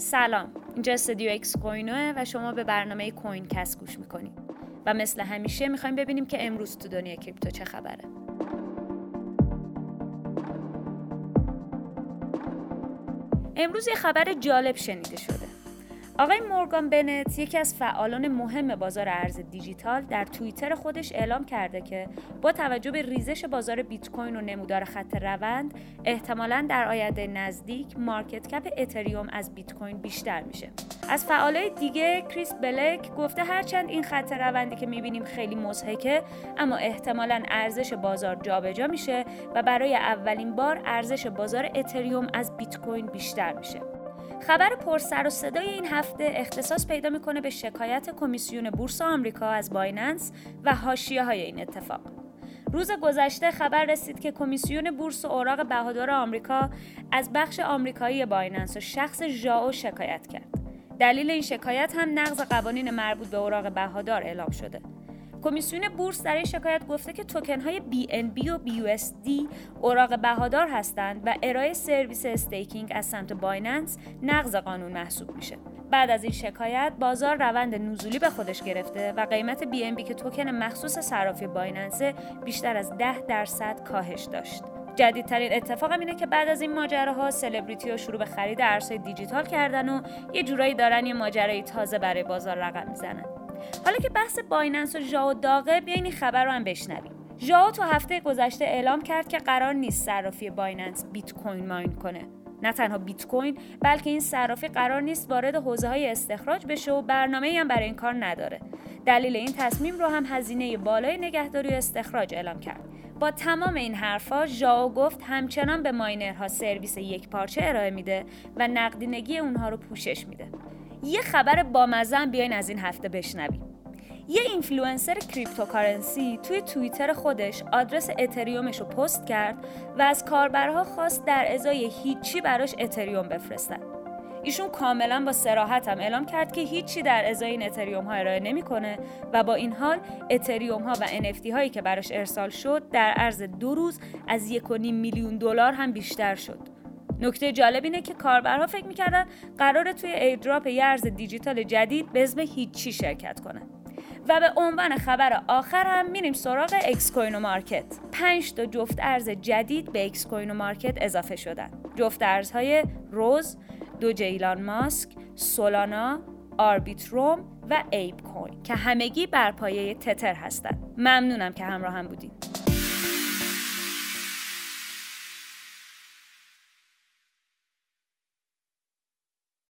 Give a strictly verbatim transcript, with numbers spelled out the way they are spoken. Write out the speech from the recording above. سلام، اینجا استودیو اکسکوینوه و شما به برنامه کوین کست گوش میکنید و مثل همیشه میخوایم ببینیم که امروز تو دنیا کریپتو چه خبره. امروز یه خبر جالب شنیده شده. آقای مورگان بنت، یکی از فعالان مهم بازار ارز دیجیتال، در توییتر خودش اعلام کرده که با توجه به ریزش بازار بیت کوین و نمودار خط روند، احتمالاً در آینده نزدیک مارکت کپ اتریوم از بیت کوین بیشتر میشه. از فعالای دیگه کریس بلک گفته هرچند این خط روندی که میبینیم خیلی مضحکه، اما احتمالاً ارزش بازار جابجا میشه و برای اولین بار ارزش بازار اتریوم از بیت کوین بیشتر میشه. خبر پرسر و صدای این هفته اختصاص پیدا میکنه به شکایت کمیسیون بورس آمریکا از بایننس و حاشیه‌های این اتفاق. روز گذشته خبر رسید که کمیسیون بورس و اوراق بهادار آمریکا از بخش آمریکایی بایننس و شخص ژائو شکایت کرد. دلیل این شکایت هم نقض قوانین مربوط به اوراق بهادار اعلام شده. کمیسیون بورس در این شکایت گفته که توکن‌های بی ان بی و بی یو اس دی اوراق بهادار هستند و ارائه سرویس استیکینگ از سمت بایننس نقض قانون محسوب میشه. بعد از این شکایت بازار روند نزولی به خودش گرفته و قیمت بی ان بی که توکن مخصوص صرافی بایننس بیشتر از ده درصد کاهش داشت. جدیدترین اتفاق اینه که بعد از این ماجراها سلبریتی‌ها شروع به خرید ارزهای دیجیتال کردن و یه جورایی دارن یه ماجرای تازه برای بازار رقم میزنن. حالا که بحث بایننس و ژائو داغه، بیاین این خبر رو هم بشنویم. ژائو تو هفته گذشته اعلام کرد که قرار نیست صرافی بایننس بیت کوین ماین کنه. نه تنها بیت کوین، بلکه این صرافی قرار نیست وارد حوزه‌های استخراج بشه و برنامه‌ای هم برای این کار نداره. دلیل این تصمیم رو هم هزینه بالای نگهداری و استخراج اعلام کرد. با تمام این حرفا ژائو گفت همچنان به ماینرها سرویس یکپارچه ارائه میده و نقدینگی اونها رو پوشش میده. یه خبر بامزه هم بیاین از این هفته بشنویم. یه اینفلوئنسر کریپتوکارنسی توی توییتر خودش آدرس اتریومش رو پست کرد و از کاربرها خواست در ازای هیچی براش اتریوم بفرستن. ایشون کاملا با صراحت هم اعلام کرد که هیچی در ازای این اتریوم ها ارائه نمی‌کنه و با این حال اتریوم ها و ان اف تی هایی که براش ارسال شد در عرض دو روز از یک و نیم میلیون دلار هم بیشتر شد. نکته جالب اینه که کاربرها فکر می‌کردن قراره توی ایردراپ یه ارز دیجیتال جدید به اسم هیچی شرکت کنن. و به عنوان خبر آخر هم میریم سراغ اکسکوینومارکت. پنج تا جفت ارز جدید به اکسکوینومارکت اضافه شدن. جفت ارزهای روز، دوج ایلان ماسک، سولانا، آربیتروم و ایپ کوین که همگی بر پایه تتر هستند. ممنونم که همراه هم بودین.